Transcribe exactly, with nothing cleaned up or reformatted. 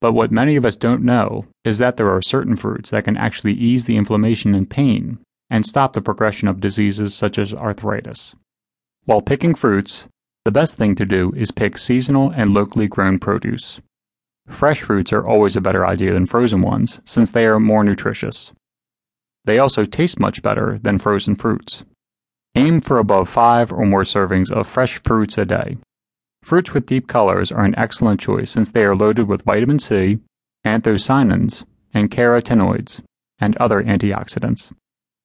But what many of us don't know is that there are certain fruits that can actually ease the inflammation and pain and stop the progression of diseases such as arthritis. While picking fruits, the best thing to do is pick seasonal and locally grown produce. Fresh fruits are always a better idea than frozen ones since they are more nutritious. They also taste much better than frozen fruits. Aim for above five or more servings of fresh fruits a day. Fruits with deep colors are an excellent choice since they are loaded with vitamin C, anthocyanins, and carotenoids, and other antioxidants.